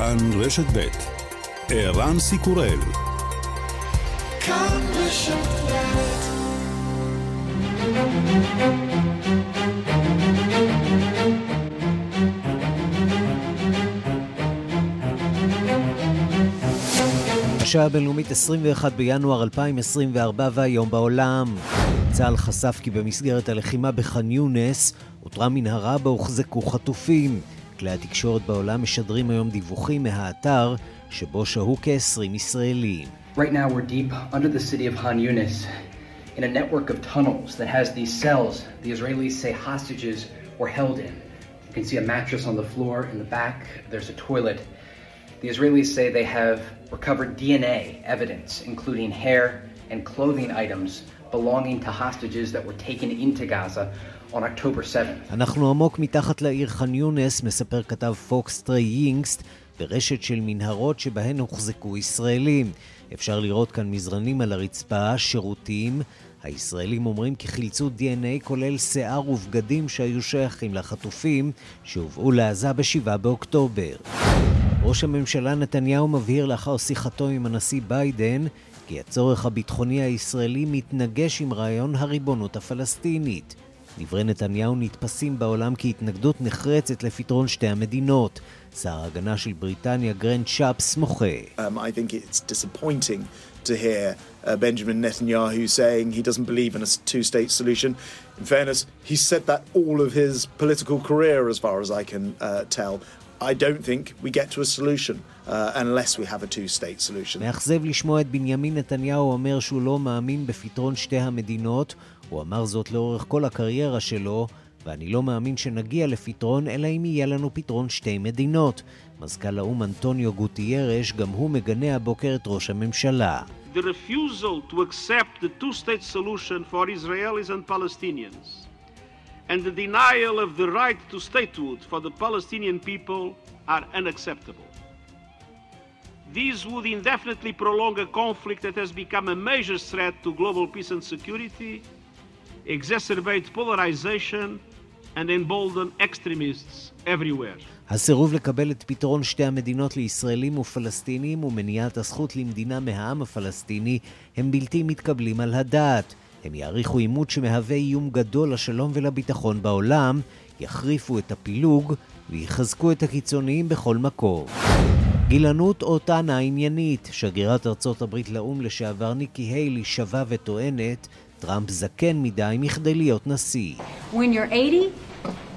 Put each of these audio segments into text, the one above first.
כאן רשת ב' ערן סיקורל. כאן רשת ב'. השעה הבינלאומית 21 בינואר 2024 והיום בעולם. צה"ל חשף כי במסגרת הלחימה בח'אן יונס אותרה מנהרה בה הוחזקו חטופים. כלי התקשורת בעולם משדרים היום דיווחים מהאתר שבו שהו כ-20 ישראלים. Right now we're deep under the city of Khan Yunis in a network of tunnels that has these cells the Israelis say hostages were held in. You can see a mattress on the floor in the back, there's a toilet. The Israelis say they have recovered DNA evidence, including hair and clothing items belonging to hostages that were taken into Gaza on October 7th. אנחנו עמוק מתחת לעיר ח'אן יונס, מספר כתב פוקס טרי יינגסט, ברשת של מנהרות שבהן הוחזקו ישראלים. אפשר לראות כאן מזרנים על הרצפה, שירותים. הישראלים אומרים כי חילצו DNA כולל שיער ובגדים שהיו שייכים לחטופים שהובאו לעזה ב-7 באוקטובר. ראש הממשלה נתניהו מבהיר לאחר שיחתו עם הנשיא ביידן כי הצורך הביטחוני הישראלי מתנגש עם רעיון הריבונות הפלסטינית. דברי נתניהו נתפסים בעולם כהתנגדות נחרצת לפתרון שתי המדינות. שר ההגנה של בריטניה גרנט שפס מוחה. I think it's disappointing to hear Benjamin Netanyahu saying he doesn't believe in a two-state solution. In fairness, he said that all of his political career as far as I can tell. I don't think we get to a solution unless we have a two-state solution. מאכזב לשמוע את בנימין נתניהו אומר שהוא לא מאמין בפתרון שתי המדינות. הוא אמר זאת לאורך כל הקריירה שלו, ואני לא מאמין שנגיע לפתרון אלא אם יהיה לנו פתרון שתי מדינות. מזכ"ל האו"ם אנטוניו גוטיירש גם הוא מגנה הבוקר את ראש הממשלה. The refusal to accept the two-state solution for Israelis and Palestinians. And the denial of the right to statehood for the Palestinian people are unacceptable. These would indefinitely prolong a conflict that has become a major threat to global peace and security, exacerbate polarization, and embolden extremists everywhere. הסירוב לקבל את פתרון שתי המדינות לישראלים ופלסטינים ומניעת הזכות למדינה מהעם הפלסטיני הם בלתי מתקבלים על הדעת. הם יעריכו עימות שמהווה איום גדול לשלום ולביטחון בעולם, יחריפו את הפילוג ויחזקו את הקיצוניים בכל מקום. גילנות או טענה עניינית. שגרירת ארצות הברית לאום לשעבר ניקי היילי שווה וטוענת, טראמפ זקן מדי מכדי להיות נשיא. When you're 80,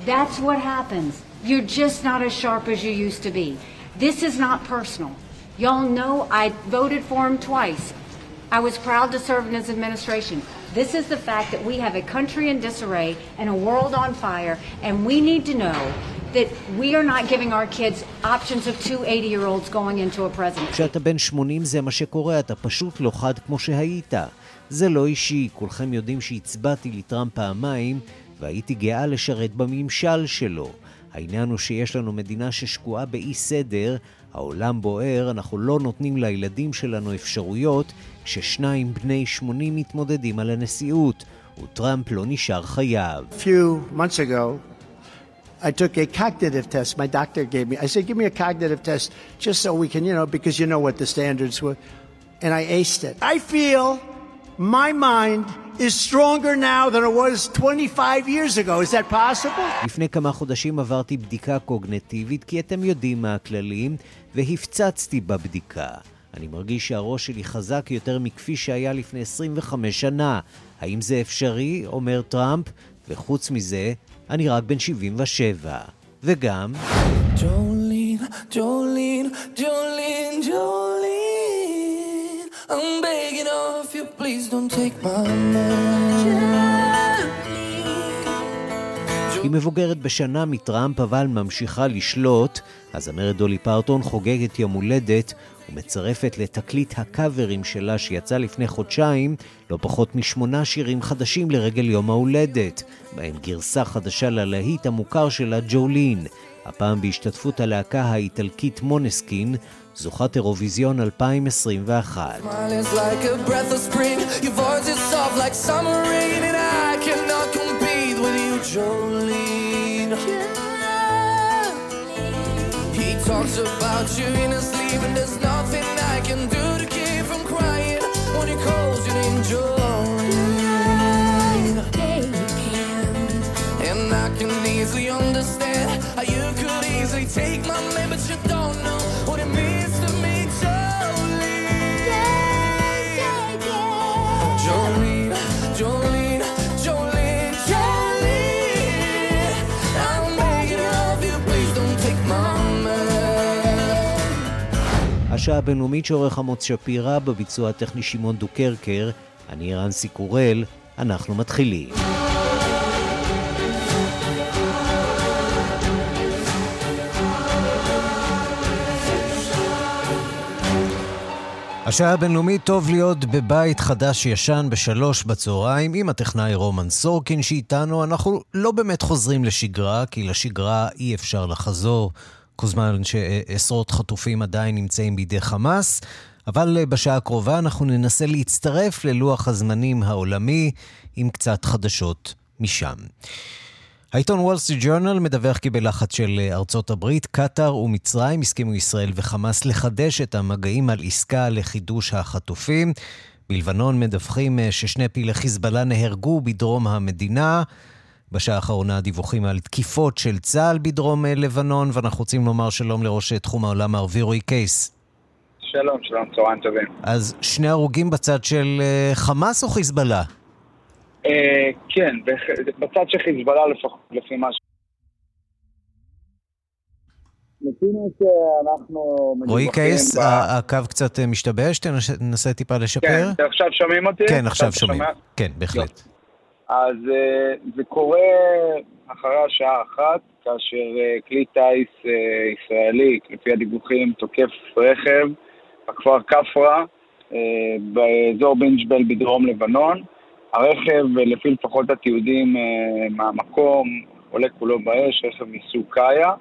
that's what happens. You're just not as sharp as you used to be. This is not personal. Y'all know I voted for him twice. I was proud to serve in his administration. This is the fact that we have a country in disarray and a world on fire, and we need to know that we are not giving our kids options of two 80-year-olds going into a president. כשאתה בן 80 זה מה שקורה, אתה פשוט לא חד כמו שהיית. זה לא אישי, כולכם יודעים שהצבעתי לטראמפ פעמיים, והייתי גאה לשרת בממשל שלו. העניין הוא שיש לנו מדינה ששקועה באי סדר, העולם בוער, אנחנו לא נותנים לילדים שלנו אפשרויות, כששניים בני 80 מתמודדים על הנשיאות, וטראמפ לא נשאר חייב. Few months ago, I took a cognitive test my doctor gave me. I said, give me a cognitive test just so we can, you know, because you know what the standards were. And I aced it. I feel my mind is stronger now than it was 25 years ago. Is that possible? לפני כמה חודשים עברתי בדיקה קוגניטיבית, כי אתם יודעים מה הכללים, והפצצתי בבדיקה. אני מרגיש שהראש שלי חזק יותר מכפי שהיה לפני 25 שנה. האם זה אפשרי? אומר טראמפ. וחוץ מזה, אני רק בן 77. וגם... ג'ולין, ג'ולין, ג'ולין, ג'ולין, I'm begging off you, please don't take my money. היא מבוגרת בשנה מטראמפ, אבל ממשיכה לשלוט. הזמרת דולי פרטון חוגגת יום הולדת, ומצרפת לתקליט הקאברים שלה שיצא לפני חודשיים לא פחות מ8 שירים חדשים לרגל יום ההולדת, בהם גרסה חדשה ללהיט המוכר שלה ג'ולין, הפעם בהשתתפות הלהקה האיטלקית מונסקין, זוכת אירוויזיון 2021. talks about you in his sleep, and there's nothing I can do to keep from crying when he calls your name, Jolene. And I can easily understand how you could easily take my man, but you don't know what it means to me, Jolene. Yeah, yeah, yeah. Jolene, Jolene. השעה הבינלאומית שעורך חמוט שפירא, בביצוע הטכני שמעון דוקרקר, אני ערן סיקורל, אנחנו מתחילים. השעה הבינלאומית, טוב להיות בבית חדש ישן ב15:00 עם הטכנאי רומן סורקין שאיתנו. אנחנו לא באמת חוזרים לשגרה, כי לשגרה אי אפשר לחזור. כוזמן שעשרות חטופים עדיין נמצאים בידי חמאס, אבל בשעה הקרובה אנחנו ננסה להצטרף ללוח הזמנים העולמי עם קצת חדשות משם. העיתון וול סטריט ג'ורנל מדווח כי בלחץ של ארצות הברית, קטר ומצרים הסכימו ישראל וחמאס לחדש את המגעים על עסקה לחידוש החטופים. בלבנון מדווחים ששני פעילי חיזבאללה נהרגו בדרום המדינה. בשעה האחרונה דיווחים על תקיפות של צה"ל בדרום לבנון, ואנחנו רוצים לומר שלום לראש תחום העולם הערבי, רועי קייס. שלום, שלום, צהריים טובים. אז שני הרוגים בצד של חמאס או חיזבאללה? כן, בצד של חיזבאללה לפחות, לפי מה ש... רועי קייס, הקו קצת משתבש, תנסה טיפה לשפר. כן, עכשיו שומעים אותי? כן, עכשיו שומעים, כן, בהחלט. אז זה קורה אחרי השעה 1:00, כאשר כלי טייס ישראלי, לפי הדיווחים, תוקף רכב בכפר כפרה, באזור בן ג'בל בדרום לבנון. הרכב, לפי לפחות התיעודים מהמקום, עולה כולו באש, רכב מסוג קאיה,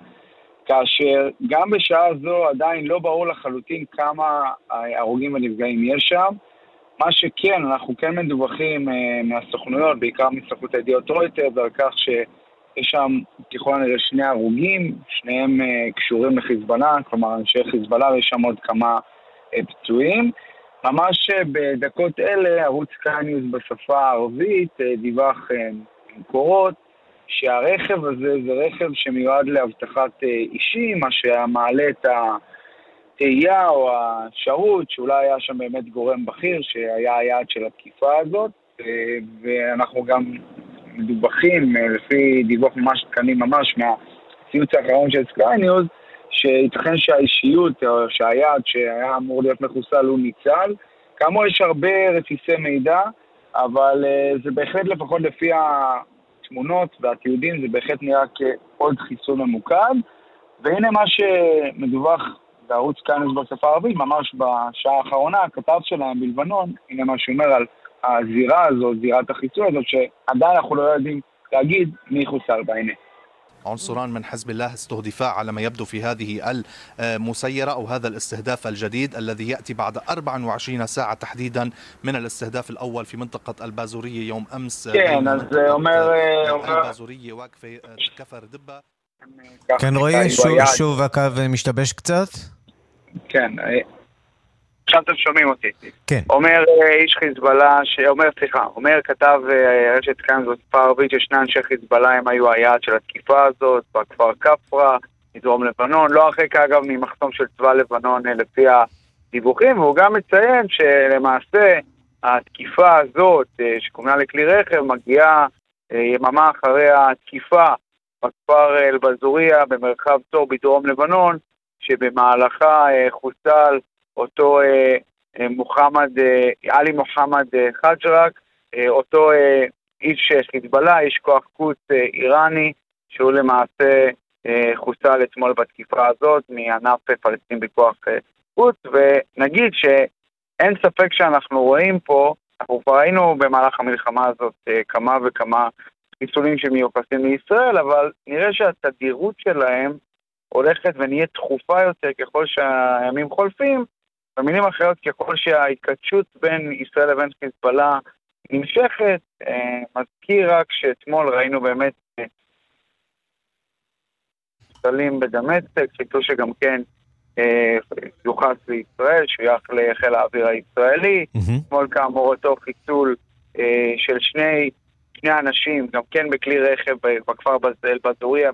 כאשר גם בשעה זו עדיין לא ברור לחלוטין כמה הרוגים ונפגעים יש שם. מה שכן, אנחנו כן מדווחים מהסוכנויות, בעיקר מסוכנות הידיעות רויטרס, על כך שיש שם תיכון אלה שני הרוגים, שניהם קשורים לחיזבאללה, כלומר אנשי חיזבאללה, ויש שם עוד כמה פצועים. ממש בדקות אלה, ערוץ קניוז בשפה הערבית דיווח מקורות, שהרכב הזה זה רכב שמיועד להבטחת אישי, מה שמעלה את תהייה או השרות, שאולי היה שם באמת גורם בכיר, שהיה היעד של התקיפה הזאת, ואנחנו גם מדווחים, לפי דיווח ממש תקנים ממש, מהציוץ האחרון של סקאי ניוז, שיתכן שהאישיות, או שהיעד שהיה אמור להיות מחוסל, הוא ניצל. כמו יש הרבה רציסי מידע, אבל זה בהחלט לפחות לפי התמונות והתיעודים, זה בהחלט נראה כעוד חיסון ממוקד, והנה מה שמדווח ערוץ כאן בשפה הערבית, ממש בשעה האחרונה, הכתב שלהם בלבנון, הנה מה שאומר על הזירה הזאת, זירת החיסול הזאת, שעדיין אנחנו לא יודעים להגיד מי חוסל בעיני. عنصران من حزب الله استهدفا على ما يبدو في هذه المسيرة أو هذا الاستهداف الجديد الذي يأتي بعد 24 ساعة تحديدا من الاستهداف الأول في منطقة البازورية يوم أمس. البازورية واقفة كفر دبا. כן, רואי, שוב הקו משתבש קצת? כן, עכשיו אתם שומעים אותי. כן. אומר איש חיזבאללה, אומר כתב רשת כאן זאת פעם ערבית, ישנה אנשי חיזבאללה, הם היו היעד של התקיפה הזאת, בכפר כפרה, מדרום לבנון, לא הרחק אגב ממחסום של צבא לבנון לפי הדיווחים, והוא גם מציין שלמעשה התקיפה הזאת שקומנה לכלי רכב מגיעה יממה אחרי התקיפה, בכפר אל-בזוריה, במרחב צור בדרום לבנון, שבמהלכה חוסל אותו עלי מוחמד חג'רק, אותו איש חיזבאללה, איש כוח קוץ איראני, שהוא למעשה חוסל אתמול בתקיפה הזאת, מענף פלסטין בכוח קוץ, ונגיד שאין ספק שאנחנו רואים פה, אנחנו כבר ראינו במהלך המלחמה הזאת כמה וכמה חיסולים שמיוחסים לישראל, אבל נראה שהתדירות שלהם הולכת ונהיה תחופה יותר ככל שהימים חולפים, במילים אחרות ככל שההתקדשות בין ישראל לבין חיזבאללה נמשכת. מזכיר רק שאתמול ראינו באמת חיסולים בדמשק, שגם כן יוחס לישראל, שוייך לחיל האוויר הישראלי, כמו כאמור אותו חיסול של שני אנשים, גם כן בכלי רכב בכפר אל-בזוריה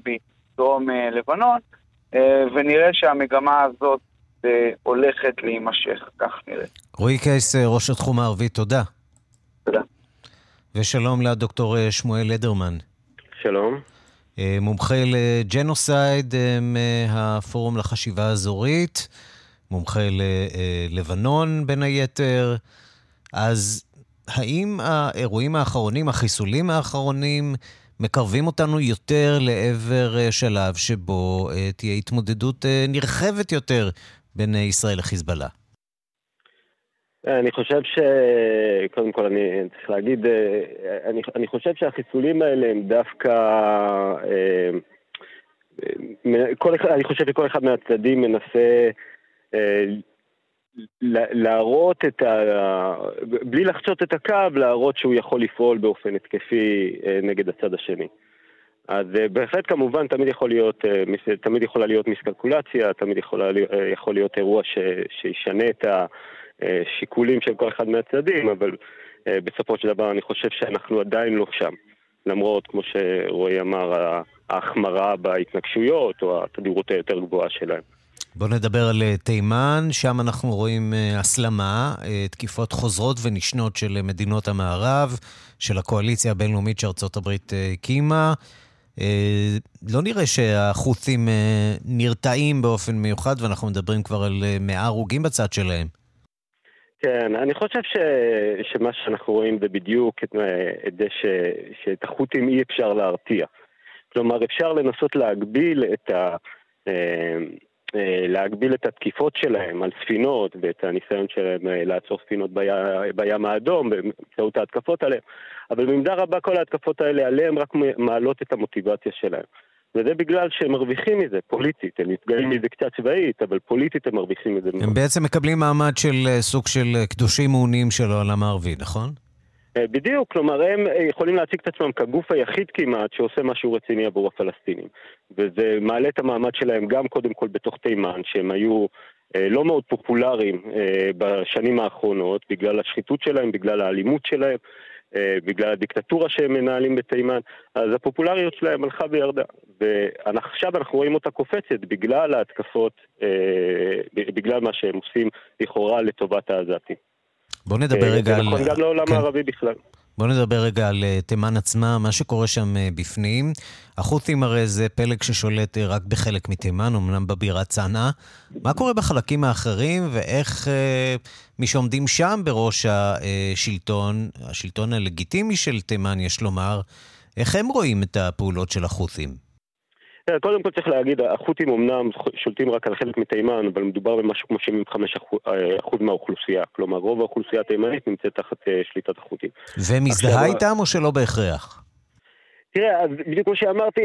בדרום לבנון, ונראה שהמגמה הזאת הולכת להימשך, כך נראה. רועי קייס, ראש התחום הערבי, תודה. תודה. ושלום לדוקטור שמואל לדרמן. שלום. מומחה לג'נוסייד מהפורום לחשיבה האזורית, מומחה ללבנון בין היתר. אז האם האירועים האחרונים, החיסולים האחרונים, מקרבים אותנו יותר לעבר שלב שבו תהיה התמודדות נרחבת יותר בין ישראל לחיזבאללה? אני חושב קודם כל אני צריך להגיד, אני חושב שהחיסולים האלה הם דווקא, אני חושב שכל אחד מהצדדים מנסה להראות בלי לחצות את הקו, להראות שהוא יכול לפעול באופן התקפי נגד הצד השני. אז בהחלט כמובן תמיד יכולה להיות מיסקלקולציה, תמיד יכול להיות אירוע שישנה את השיקולים של כל אחד מהצדדים, אבל בסופו של דבר אני חושב שאנחנו עדיין לא שם. למרות, כמו שרועי אמר, ההחמרה בהתנגשויות או התדירות היותר גבוהה שלהם. בואו נדבר על תימן, שם אנחנו רואים הסלמה, תקיפות חוזרות ונשנות של מדינות המערב, של הקואליציה הבינלאומית שארצות הברית קימה. לא נראה שהחות'ים נרתעים באופן מיוחד, ואנחנו מדברים כבר על 100 הרוגים בצד שלהם. כן, אני חושב שמה שאנחנו רואים זה בדיוק את זה שאת החות'ים אי אפשר להרתיע. כלומר, אפשר לנסות להגביל את התקיפות שלהם על ספינות ואת הניסיון שלהם לעצור ספינות בים האדום באמצעות ההתקפות עליהם, אבל במידה רבה כל ההתקפות האלה עליהם רק מעלות את המוטיבציה שלהם, וזה בגלל שהם מרוויחים מזה פוליטית. הם נפגעים מזה קצת צבאית, אבל פוליטית הם מרוויחים מזה. הם בעצם מקבלים מעמד של סוג של קדושים מעונים של העולם הערבי, נכון? בדיוק, כלומר הם יכולים להציג את עצמם כגוף היחיד כמעט שעושה משהו רציני עבור הפלסטינים, וזה מעלה את המעמד שלהם גם קודם כל בתוך תימן, שהם היו לא מאוד פופולריים בשנים האחרונות בגלל השחיתות שלהם, בגלל האלימות שלהם, בגלל הדיקטטורה שהם מנהלים בתימן. אז הפופולריות שלהם הלכה וירדה, ועכשיו אנחנו רואים אותה קופצת בגלל ההתקפות, בגלל מה שהם עושים לכאורה לטובת העזתים. בוא נדבר רגע על... נכון, גם לעולם הערבי בכלל. בוא נדבר רגע על תימן עצמה, מה שקורה שם בפנים. החות'ים הרי זה פלג ששולט רק בחלק מתימן, אמנם בבירה צנעא. מה קורה בחלקים האחרים, ואיך מי שעומדים שם בראש השלטון, השלטון הלגיטימי של תימן, יש לומר, איך הם רואים את הפעולות של החות'ים? קודם כל צריך להגיד, החות'ים אמנם שולטים רק על חלק מתימן, אבל מדובר במשהו כמו 75% מהאוכלוסייה. כלומר, רוב האוכלוסייה התימנית נמצאת תחת שליטת החות'ים. ומזדהה איתם או שלא בהכרח? תראה, אז בדיוק כמו שאמרתי,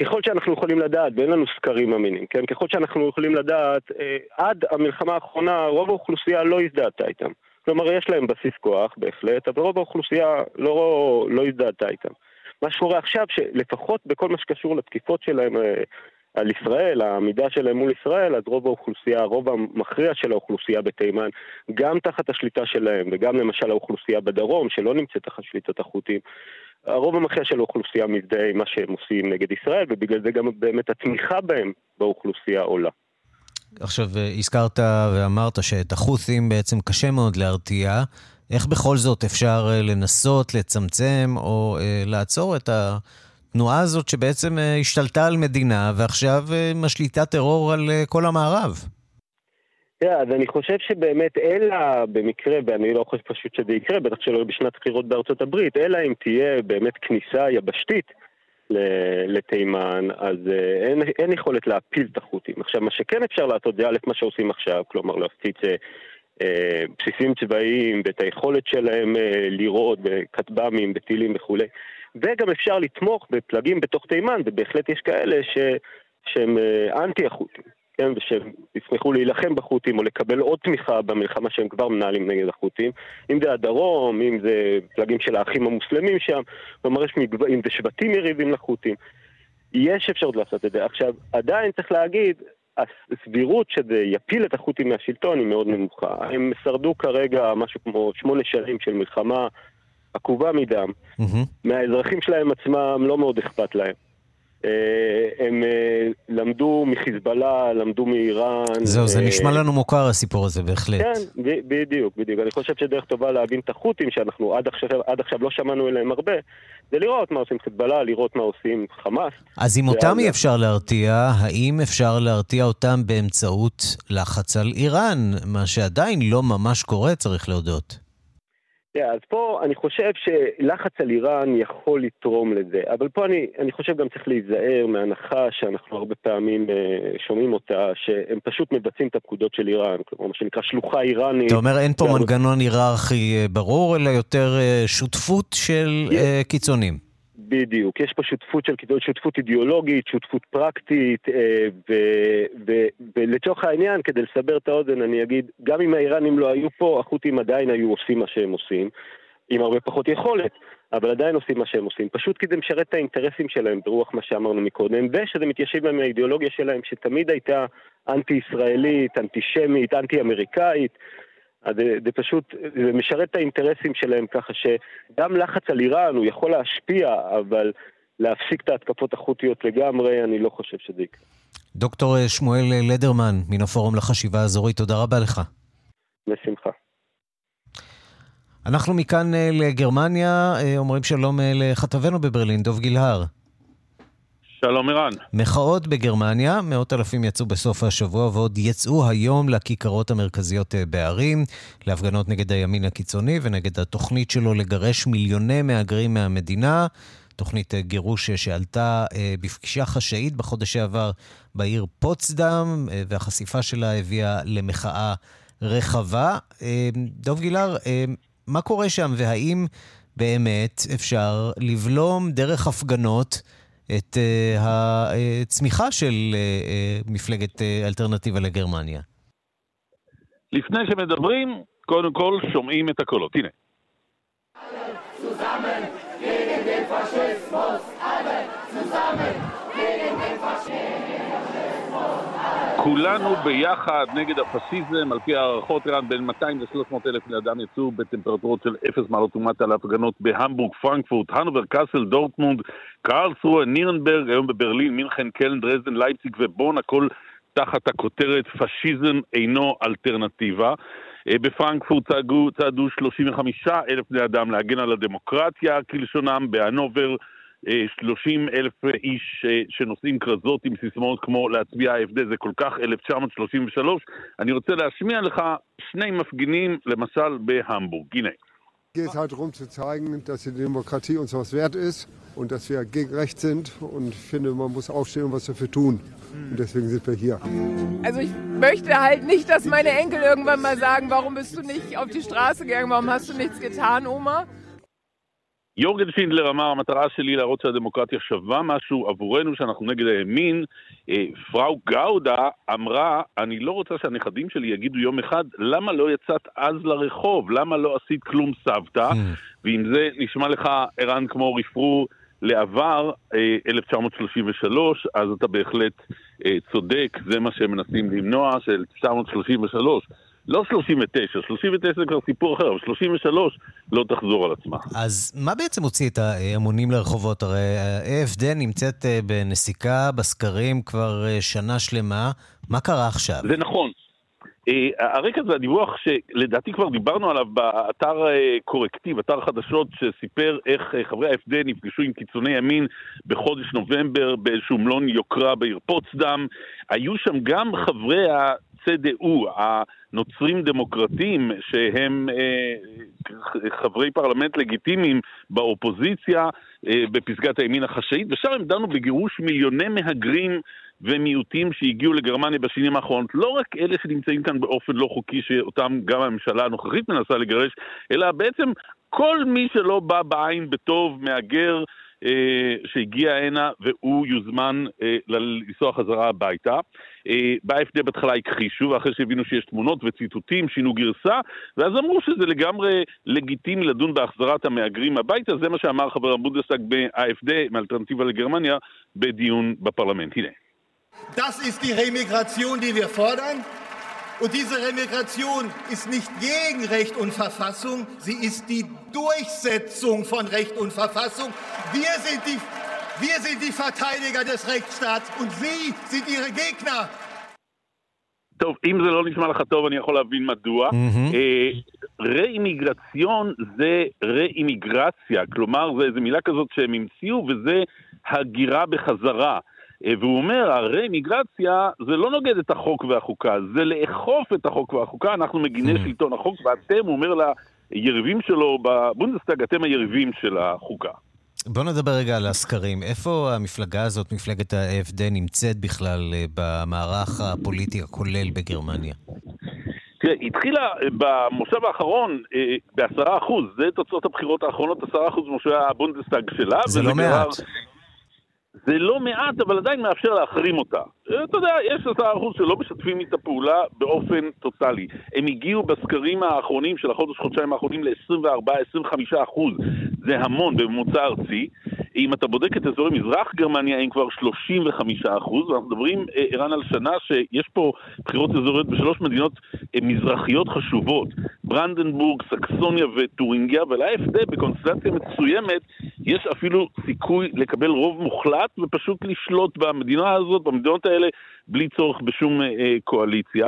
ככל שאנחנו יכולים לדעת, ואין לנו סקרים אמינים, כן? ככל שאנחנו יכולים לדעת, עד המלחמה האחרונה, רוב האוכלוסייה לא הזדהתה איתם. כלומר, יש להם בסיס כוח, בהחלט, אבל רוב האוכלוסייה לא הזדהתה איתם. מה שקורה עכשיו, שלפחות בכל מה שקשור לתקיפות שלהם על ישראל, העמידה שלהם מול ישראל, אז רוב האוכלוסייה, רוב המכריע של האוכלוסייה בתימן, גם תחת השליטה שלהם, וגם למשל האוכלוסייה בדרום, שלא נמצאת תחת שליטת החות'ים, הרוב המכריע של האוכלוסייה מזדהה עם מה שהם עושים נגד ישראל, ובגלל זה גם באמת התמיכה בהם באוכלוסייה עולה. עכשיו, הזכרת ואמרת שאת החות'ים בעצם קשה מאוד להרתיע, איך בכל זאת אפשר לנסות, לצמצם או לעצור את התנועה הזאת שבעצם השתלטה על מדינה ועכשיו משליטה טרור על כל המערב? אז אני חושב שבאמת אלא במקרה, ואני לא חושב פשוט שזה יקרה, בטח שלא בשנת בחירות בארצות הברית, אלא אם תהיה באמת כניסה יבשתית לתימן, אז אין יכולת להפיל את החות'ים. עכשיו, מה שכן אפשר לעשות זה א' מה שעושים עכשיו, כלומר להפציץ בסיסים צבאיים ואת היכולת שלהם לירות בכטב"מים, בטילים וכו'. וגם אפשר לתמוך בפלגים בתוך תימן, ובהחלט יש כאלה שהם אנטי החות'ים, כן? ושהם ישמחו להילחם בחות'ים או לקבל עוד תמיכה במלחמה שהם כבר מנהלים נגד החות'ים. אם זה הדרום, אם זה פלגים של האחים המוסלמים שם, כלומר יש אם זה שבטים יריבים לחות'ים. יש אפשרות לעשות את זה. עכשיו, עדיין צריך להגיד, הסבירות שזה יפיל את החות'ים מהשלטון היא מאוד נמוכה. הם שרדו כרגע משהו כמו 8 שנים של מלחמה עקובה מדם. מהאזרחים שלהם עצמם לא מאוד אכפת להם. הם למדו מחיזבאללה, למדו מאיראן. זהו, זה נשמע לנו מוכר הסיפור הזה בהחלט. כן, בדיוק. אני חושב שדרך טובה להבין את החות'ים שאנחנו עד עכשיו לא שמענו אליהם הרבה, זה לראות מה עושים חיזבאללה, לראות מה עושים חמאס. אז אם אותם אי אפשר להרתיע, האם אפשר להרתיע אותם באמצעות לחץ על איראן, מה שעדיין לא ממש קורה, צריך להודות? אז פה אני חושב שלחץ על איראן יכול לתרום לזה, אבל פה אני חושב גם צריך להיזהר מההנחה שאנחנו הרבה פעמים שומעים אותה, שהם פשוט מבצעים את הפקודות של איראן, כלומר מה שנקרא שלוחה איראנית. אתה אומר אין פה מנגנון היררכי ברור, אלא יותר שותפות של קיצונים. בדיוק, יש פה שותפות של קיצונים, שותפות אידיאולוגית, שותפות פרקטית, ולצורך העניין, כדי לסבר את האוזן, אני אגיד, גם אם האיראנים לא היו פה, החות'ים עדיין היו עושים מה שהם עושים, עם הרבה פחות יכולת, אבל עדיין עושים מה שהם עושים, פשוט כדי משרת את האינטרסים שלהם, ברוח מה שאמרנו מקודם, ושזה מתיישב עם האידיאולוגיה שלהם, שתמיד הייתה אנטי-ישראלית, אנטישמית, אנטי-אמריקאית, זה פשוט, זה משרת את האינטרסים שלהם ככה שגם לחץ על איראן הוא יכול להשפיע, אבל להפסיק את ההתקפות החות'יות לגמרי, אני לא חושב שזה יקרה. דוקטור שמואל לדרמן, מן הפורום לחשיבה האזורית, תודה רבה לך. בשמחה. אנחנו מכאן לגרמניה, אומרים שלום לכתבנו בברלין, דוב גילהר. שלום אירן. מחאות בגרמניה, מאות אלפים יצאו בסוף השבוע ועוד יצאו היום לכיכרות המרכזיות בערים, להפגנות נגד הימין הקיצוני ונגד התוכנית שלו לגרש מיליוני מהגרים מהמדינה, תוכנית גירוש שעלתה בפגישה חשאית בחודש שעבר בעיר פוצדם, והחשיפה שלה הביאה למחאה רחבה. דוב גילהר, מה קורה שם והאם באמת אפשר לבלום דרך הפגנות את הצמיחה של מפלגת אלטרנטיבה לגרמניה? לפני שמדברים, קודם כל שומעים את הקולות. הנה. כולנו ביחד נגד הפשיזם, על פי הערכות איראן, בין 200 ל-300 אלף לאדם יצאו בטמפרטורות של 0 מעלות ומטה להפגנות בהמבורג, פרנקפורט, הנובר, קאסל, דורטמונד, קרלסרואה, נירנברג, היום בברלין, מינכן, קלן, דרזדן, לייפציג ובון, הכל תחת הכותרת פשיזם אינו אלטרנטיבה. בפרנקפורט צעדו 35 אלף לאדם להגן על הדמוקרטיה, כלשונם, בהנובר, 30 אלף איש שנושאים כרזות עם סיסמאות כמו להצביע AFD, זה כל כך 1933. אני רוצה להשמיע לך שני מפגינים, למשל בהמבורג. הנה. Es geht halt rum zu zeigen, dass die Demokratie uns was wert ist und dass wir gegen Recht sind und ich finde, man muss aufstehen und was dafür tun und deswegen sind wir hier. Also ich möchte halt nicht, dass meine Enkel irgendwann mal sagen, warum bist du nicht auf die Straße gegangen, warum hast du nichts getan, Oma? יורגן שינדלר אמר, המטרה שלי להראות שהדמוקרטיה שווה משהו עבורנו, שאנחנו נגד הימין. פראו גאודה אמרה, אני לא רוצה שהנכדים שלי יגידו יום אחד, למה לא יצאת אז לרחוב? למה לא עשית כלום סבתא? ועם זה נשמע לך, איראן, כמו רפרו לעבר 1933, אז אתה בהחלט צודק, זה מה שהם מנסים למנוע, של 1933. לא 39, 39 זה כבר סיפור אחר, אבל 33 לא תחזור על עצמה. אז מה בעצם הוציא את ההמונים לרחובות? הרי AFD נמצאת בנסיקה, בסקרים כבר שנה שלמה, מה קרה עכשיו? זה נכון. הרקע זה הדיווח שלדעתי כבר דיברנו עליו באתר קורקטיב, אתר חדשות שסיפר איך חברי ה-FD נפגשו עם קיצוני ימין בחודש נובמבר באיזשהו מלון יוקרה בעיר פוצדם. היו שם גם חברי ה-CDU, הנוצרים דמוקרטים, שהם חברי פרלמנט לגיטימיים באופוזיציה בפסגת הימין החשאית, ושם הם דנו בגירוש מיליוני מהגרים ומיעוטים שהגיעו לגרמניה בשנים האחרונות, לא רק אלה שנמצאים כאן באופן לא חוקי, שאותם גם הממשלה הנוכחית מנסה לגרש, אלא בעצם כל מי שלא בא בעין בטוב מהגר שהגיע הנה, והוא יוזמן לנסוע חזרה הביתה. ב-AFD בהתחלה הכחישו, ואחרי שהבינו שיש תמונות וציטוטים, שינו גרסה, ואז אמרו שזה לגמרי לגיטימי לדון בהחזרת המהגרים הביתה, זה מה שאמר חבר הבונדסטאג ב-AFD, מאלטרנטיבה לגרמניה, בדיון בפרלמנט. הנה. Das Das ist die Remigration, die wir fordern. Und diese Remigration ist nicht gegen Recht und Verfassung, sie ist die Durchsetzung von Recht und Verfassung. Wir sind die Verteidiger des Rechtsstaats und Sie sind Ihre Gegner. טוב, אם זה לא נשמע לך טוב, אני יכול להבין מדוע. ראימיגרציון זה ראימיגרציה, כלומר זה איזו מילה כזאת שהם המציאו, וזה הגירה בחזרה. והוא אומר, הראימיגרציה זה לא נוגד את החוק והחוקה, זה לאכוף את החוק והחוקה, אנחנו מגיני שלטון החוק, ואתם, הוא אומר ליריבים שלו בבונדסטאג, אתם היריבים של החוקה. בואו נדבר רגע על הסקרים. איפה המפלגה הזאת, מפלגת ה-AfD, נמצאת בכלל במערך הפוליטי הכולל בגרמניה? תראה, התחילה במושב האחרון ב10%. זה תוצאות הבחירות האחרונות, 10% מושב הבונדסטאג שלה. זה לא מעט. זה לא מעט, אבל עדיין מאפשר להחרים אותה. אתה יודע, יש 10% שלא משתפים את הפעולה באופן טוטלי. הם הגיעו בסקרים האחרונים של החודש-חודשיים האחרונים ל-24-25%. זה המון בממוצע ארצי. אם אתה בודק את אזורי מזרח גרמניה, הם כבר 35%. אנחנו מדברים, ערן, על שנה שיש פה בחירות אזוריות ב3 מדינות מזרחיות חשובות. ברנדנבורג, סקסוניה וטורינגיה, ולהפדה בקונסטלציה מצוימת, יש אפילו סיכוי לקבל רוב מוחלט ופשוט לשלוט במדינה הזאת, במדינות האלה, בלי צורך בשום קואליציה.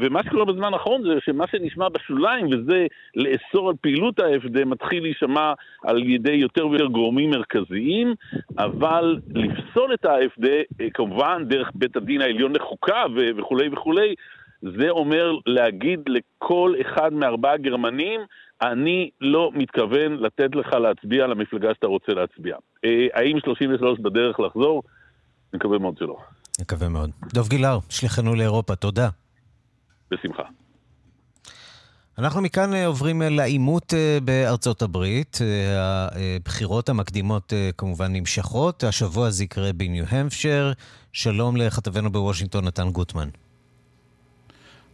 ומה שקורה בזמן האחרון זה שמה שנשמע בשוליים, וזה לאסור על פעילות ה-AfD, מתחיל להישמע על ידי יותר ויותר גורמים מרכזיים, אבל לפסול את ה-AfD, כמובן דרך בית הדין העליון לחוקה וכולי וכולי, זה אומר להגיד לכל אחד מארבעה גרמנים, אני לא מתכוון לתת לך להצביע למפלגה שאתה רוצה להצביע. האם 33 בדרך לחזור? נקווה מאוד שלא. נקווה מאוד. דוב גילהר, שליחנו לאירופה, תודה. בשמחה. אנחנו מכאן עוברים לעימות בארצות הברית. הבחירות המקדימות כמובן נמשכות. השבוע זה יקרה בניו-המפשר. שלום לכתבנו בוושינגטון, נתן גוטמן.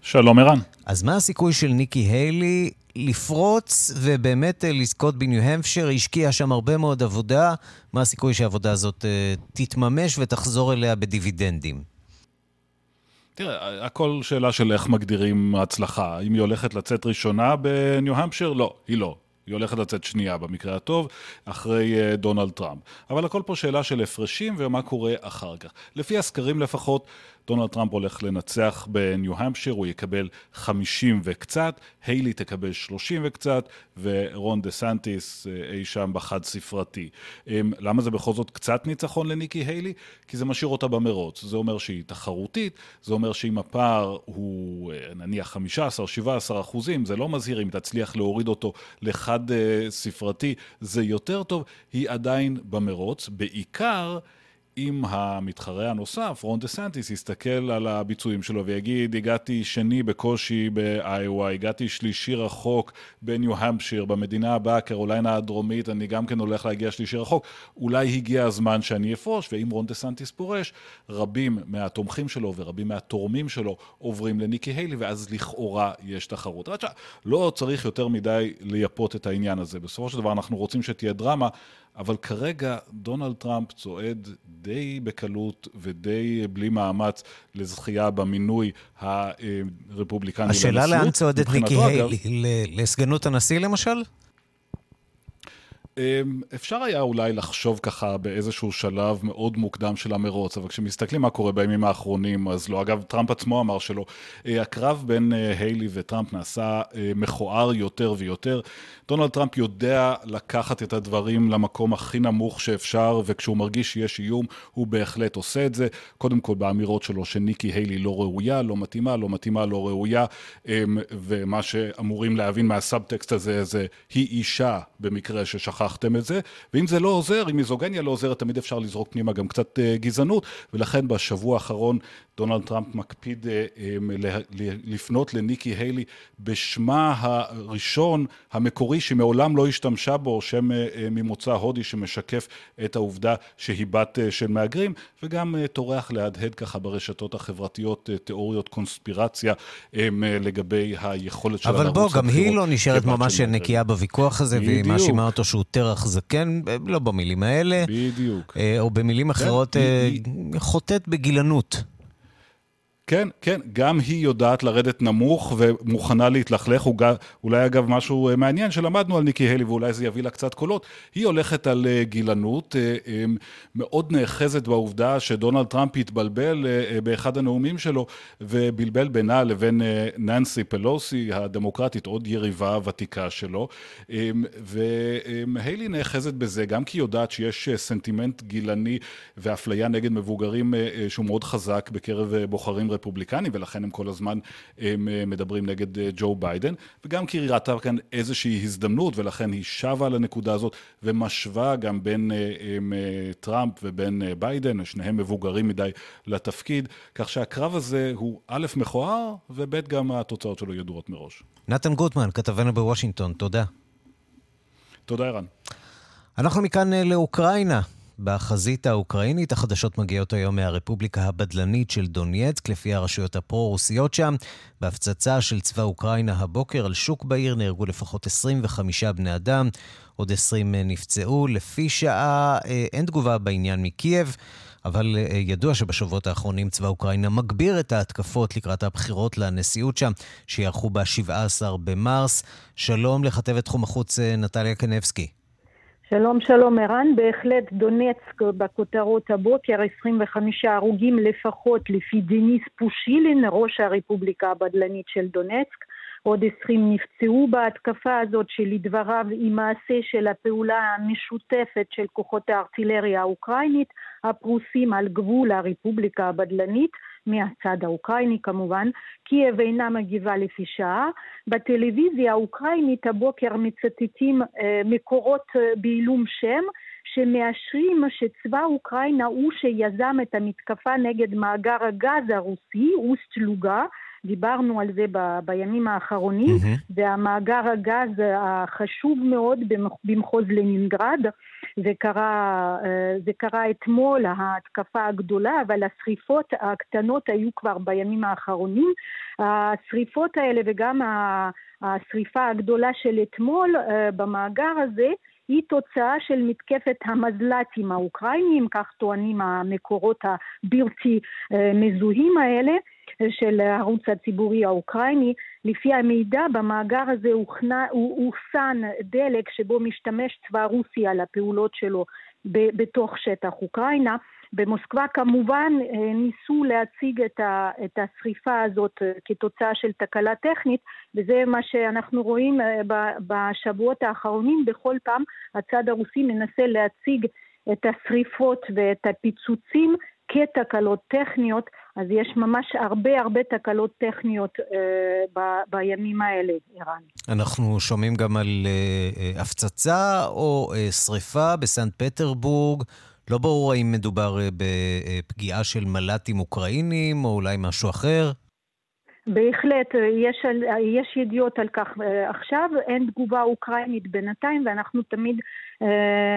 שלום ערן. אז מה הסיכוי של ניקי היילי לפרוץ ובאמת לזכות בניו-המפשר? השקיעה שם הרבה מאוד עבודה. מה הסיכוי שהעבודה הזאת תתממש ותחזור אליה בדיבידנדים? תראה, הכל שאלה של איך מגדירים הצלחה. אם היא הולכת לצאת ראשונה בניו-המפשר? לא, היא לא. היא הולכת לצאת שנייה במקרה הטוב, אחרי דונלד טראמפ. אבל הכל פה שאלה של הפרשים ומה קורה אחר כך. לפי הסקרים לפחות, דונלד טראמפ הולך לנצח בניו-המפשר, הוא יקבל 50 וקצת, היילי תקבל 30 וקצת, ורון דה סנטיס אי שם בחד ספרתי. למה זה בכל זאת קצת ניצחון לניקי היילי? כי זה משאיר אותה במרוץ. זה אומר שהיא תחרותית, זה אומר שאם הפער הוא נניח 15-17%, זה לא מזהיר, אם תצליח להוריד אותו לחד ספרתי, זה יותר טוב, היא עדיין במרוץ, בעיקר אם המתחרה הנוסף, רון דה סנטיס, יסתכל על הביצועים שלו ויגיד, הגעתי שני בקושי באיווה, הגעתי שלישי רחוק בניו-המפשיר, במדינה הבאה, קרוליינה הדרומית, אני גם כן הולך להגיע שלישי רחוק, אולי הגיע הזמן שאני אפרוש, ואם רון דה סנטיס פורש, רבים מהתומכים שלו ורבים מהתורמים שלו עוברים לניקי היילי, ואז לכאורה יש תחרות. רק שלא צריך יותר מדי לייפות את העניין הזה. בסופו של דבר אנחנו רוצים שתהיה דרמה, אבל כרגע דונלד טראמפ צועד די בקלות ודי בלי מאמץ לזכייה במינוי הרפובליקני. השאלה לאן צועדת ניקי היילי, לסגנות הנשיא למשל? אפשר היה אולי לחשוב ככה באיזשהו שלב מאוד מוקדם של המרוץ, אבל כשמסתכלים מה קורה בימים האחרונים, אז לא. אגב, טראמפ עצמו אמר שלא. הקרב בין היילי וטראמפ נעשה מכוער יותר ויותר. דונלד טראמפ יודע לקחת את הדברים למקום הכי נמוך שאפשר, וכשהוא מרגיש שיש איום, הוא בהחלט עושה את זה. קודם כל באמירות שלו שניקי היילי לא ראויה, לא מתאימה, לא מתאימה, לא ראויה, ומה שאמורים להבין מהסאבטקסט הזה, זה היא אישה במקרה ששכח אחתם את זה, ואם זה לא עוזר, אם מיזוגניה לא עוזרת, תמיד אפשר לזרוק פנימה גם קצת גזענות, ולכן בשבוע האחרון דונלד טראמפ מקפיד לפנות לניקי היילי בשמה הראשון המקורי שמעולם לא השתמשה בו, שם ממוצא הודי שמשקף את העובדה שהיא בת של מהגרים, וגם תורח להדהד ככה ברשתות החברתיות תיאוריות קונספירציה לגבי היכולת של אבל בוא, גם היא לא נשארת ממש נקייה בוויכוח הזה, והיא מאשימה אותו שהוא תרח זקן, לא במילים האלה, בדיוק. או במילים אחרות, חוטאת בגילנות. כן, כן, גם היא יודעת לרדת נמוך ומוכנה להתלכלך, אולי אגב משהו מעניין שלמדנו על ניקי היילי ואולי זה יביא לה קצת קולות, היא הולכת על גילנות, מאוד נאחזת בעובדה שדונלד טראמפ התבלבל באחד הנאומים שלו ובלבל בינה לבין ננסי פלוסי הדמוקרטית, עוד יריבה ותיקה שלו, והיילי נאחזת בזה גם כי יודעת שיש סנטימנט גילני ואפליה נגד מבוגרים שהוא מאוד חזק בקרב בוחרים רפובליקני, ולכן הם כל הזמן מדברים נגד ג'ו ביידן, וגם כי היא ראתה כאן איזושהי הזדמנות, ולכן היא שווה לנקודה הזאת, ומשווה גם בין טראמפ ובין ביידן, שניהם מבוגרים מדי לתפקיד, כך שהקרב הזה הוא א' מכוער, וב' גם התוצאות שלו ידועות מראש. נתן גוטמן, כתבנו בוושינגטון, תודה. תודה, ערן. אנחנו מכאן לאוקראינה. בחזית האוקראינית, החדשות מגיעות היום מהרפובליקה הבדלנית של דונייצק, לפי הרשויות הפרו-רוסיות שם. בהפצצה של צבא אוקראינה הבוקר על שוק בעיר נהרגו לפחות 25 בני אדם, עוד 20 נפצעו. לפי שעה אין תגובה בעניין מקייב, אבל ידוע שבשבועות האחרונים צבא אוקראינה מגביר את ההתקפות לקראת הבחירות לנשיאות שם, שיערכו ב-17 במרס. שלום לכתבת תחום החוץ נטליה קניבסקי. שלום ערן, בהחלט דונצק בכותרות הבוקר, 25 הרוגים לפחות לפי דניס פושילין, ראש הרפובליקה הבדלנית של דונצק, עוד 20 נפצעו בהתקפה הזאת שלדבריו היא מעשה של הפעולה המשותפת של כוחות הארטילריה האוקראינית, הפרוסים על גבול הרפובליקה הבדלנית, מהצד האוקראיני כמובן, קייב אינה מגיבה לפי שעה. בטלוויזיה האוקראינית הבוקר מצטטים מקורות בעילום שם, שמאשרים שצבא אוקראינה הוא שיזם את המתקפה נגד מאגר הגז הרוסי, אוסט לוגה, דיברנו על זה בימים האחרונים, והמאגר הגז החשוב מאוד במחוז לנינגרד, זה קרה אתמול, ההתקפה הגדולה, אבל השריפות הקטנות היו כבר בימים האחרונים. השריפות האלה וגם השריפה הגדולה של אתמול במאגר הזה, היא תוצאה של מתקפת המזל"טים האוקראיניים, כך טוענים המקורות הבלתי מזוהים האלה, של הערוץ הציבורי האוקראיני. לפי המידע במאגר הזה הוכסן דלק שבו משתמש צבא רוסיה לפעולות שלו בתוך שטח אוקראינה. במוסקבה כמובן ניסו להציג את השריפה הזאת כתוצאה של תקלה טכנית, וזה מה שאנחנו רואים בשבועות האחרונים, בכל פעם הצד הרוסי מנסה להציג את השריפות ואת הפיצוצים כתקלות טכניות, אז יש ממש הרבה תקלות טכניות בימים האלה, איראן. אנחנו שומעים גם על הפצצה או שריפה בסנט פטרבורג, לא ברור האם מדובר בפגיעה של מל"טים אוקראינים או אולי משהו אחר? בהחלט, יש ידיעות על כך עכשיו, אין תגובה אוקראינית בינתיים, ואנחנו תמיד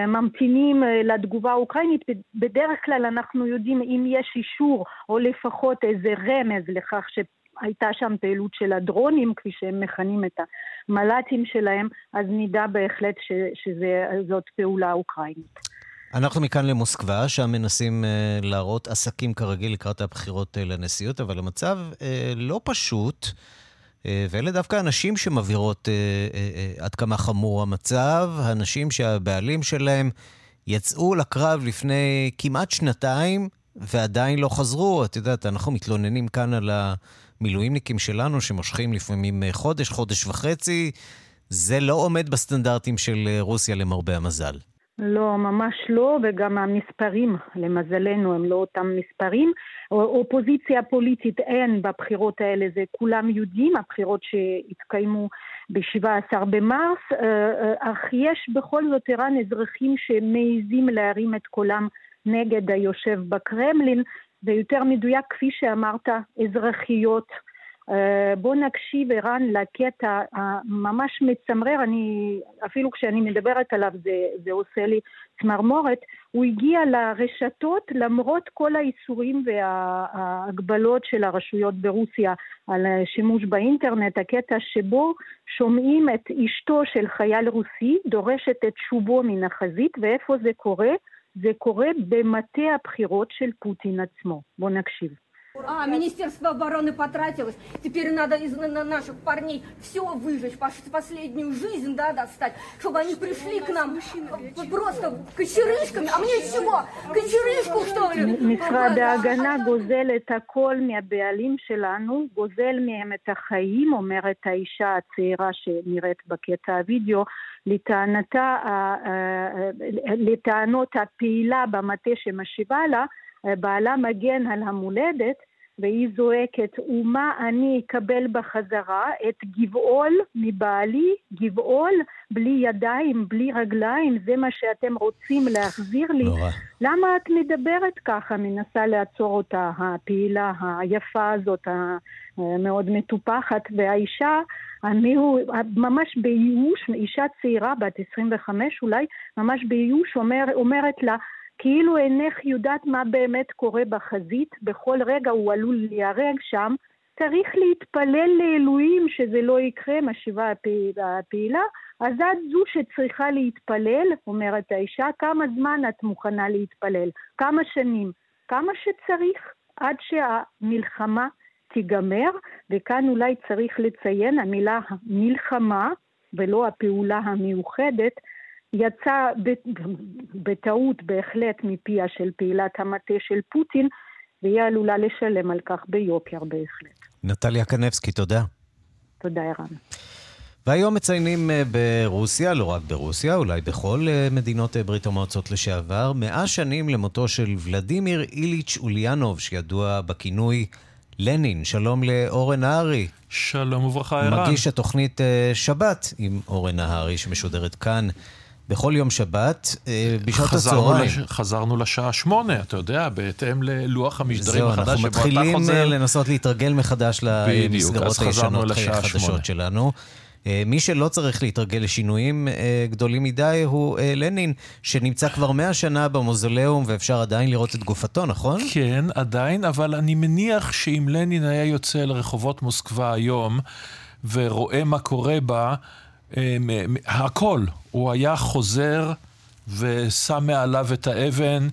ממתינים לתגובה האוקראינית. בדרך כלל אנחנו יודעים אם יש אישור או לפחות איזה רמז לכך שהייתה שם פעילות של הדרונים, כפי שהם מכנים את המל"טים שלהם, אז נדע בהחלט שזאת פעולה אוקראינית. אנחנו מכאן למוסקבה, שם מנסים להראות עסקים כרגיל לקראת הבחירות לנשיאות, אבל המצב לא פשוט, ואלה דווקא אנשים שמבהירות עד כמה חמור המצב, אנשים שהבעלים שלהם יצאו לקרב לפני כמעט שנתיים, ועדיין לא חזרו. את יודעת, אנחנו מתלוננים כאן על המילואימניקים שלנו, שמושכים לפעמים חודש וחצי, זה לא עומד בסטנדרטים של רוסיה למרבה המזל. לא, ממש לא, וגם המספרים, למזלנו, הם לא אותם מספרים. אופוזיציה פוליטית אין בבחירות האלה, זה כולם יודעים, הבחירות שהתקיימו ב-17 במרס, אך יש בכל זאת איראן אזרחים שמעיזים להרים את קולם נגד היושב בקרמלין, ויותר מדויק, כפי שאמרת, אזרחיות. בוא נקשיב, ערן, לקטע ממש מצמרר, אני, אפילו כשאני מדברת עליו זה עושה לי צמרמורת. הוא הגיע לרשתות למרות כל האיסורים וההגבלות של הרשויות ברוסיה על שימוש באינטרנט, הקטע שבו שומעים את אשתו של חייל רוסי, דורשת את שובו מן החזית, ואיפה זה קורה? זה קורה במטה הבחירות של פוטין עצמו. בוא נקשיב. Министерство обороны потратилось. Теперь надо из наших парней все выжечь, последнюю жизнь, да, достать, чтобы они пришли к нам просто кочерышками. А мне чего? Кочерышку, что ли? משרד ההגנה גוזל את הכל מהבעלים שלנו, גוזל מהם את החיים, אומרת האישה הצעירה שנראית בקטע הווידאו, לטענות הפעילה במטה שמשיבה לה, בעלה מגן על המולדת, והיא זועקת, ומה אני אקבל בחזרה? את גבעול מבעלי, גבעול בלי ידיים, בלי רגליים, זה מה שאתם רוצים להחזיר לי. נורא. למה את מדברת ככה? מנסה לעצור אותה, הפעילה היפה הזאת, המאוד מטופחת, והאישה, ממש בייאוש, אישה צעירה, בת 25 אולי, ממש בייאוש, אומרת לה, כאילו אינך יודעת מה באמת קורה בחזית, בכל רגע הוא עלול להיהרג שם, צריך להתפלל לאלוהים שזה לא יקרה, משיבה הפעילה, אז את זו שצריכה להתפלל, אומרת האישה, כמה זמן את מוכנה להתפלל, כמה שנים, כמה שצריך, עד שהמלחמה תיגמר, וכאן אולי צריך לציין, המילה מלחמה, ולא הפעולה המיוחדת, יצא בטעות בהחלט מפיה של פעילת המטה של פוטין, והיא עלולה לשלם על כך ביוקר בהחלט. נטליה קניבסקי, תודה. תודה, ערן. והיום מציינים ברוסיה, לא רק ברוסיה, אולי בכל מדינות ברית המועצות לשעבר, 100 שנים למותו של ולדימיר איליץ' אוליאנוב, שידוע בכינוי לנין. שלום לאורן הארי. שלום וברכה, ערן. מגיש התוכנית שבת עם אורן הארי, שמשודרת כאן בכל יום שבת, בשעות הצהריים. חזרנו לשעה 8, אתה יודע, בהתאם ללוח המשדרים החדש. אנחנו מתחילים לנסות להתרגל מחדש למסגרות הישנות החדשות שלנו. מי שלא צריך להתרגל לשינויים גדולים מדי הוא לנין, שנמצא כבר 100 שנה במוזיאון, ואפשר עדיין לראות את גופתו, נכון? כן, עדיין, אבל אני מניח שאם לנין היה יוצא לרחובות מוסקבה היום, ורואה מה קורה בה, הכל, הוא היה חוזר ושם מעליו את האבן,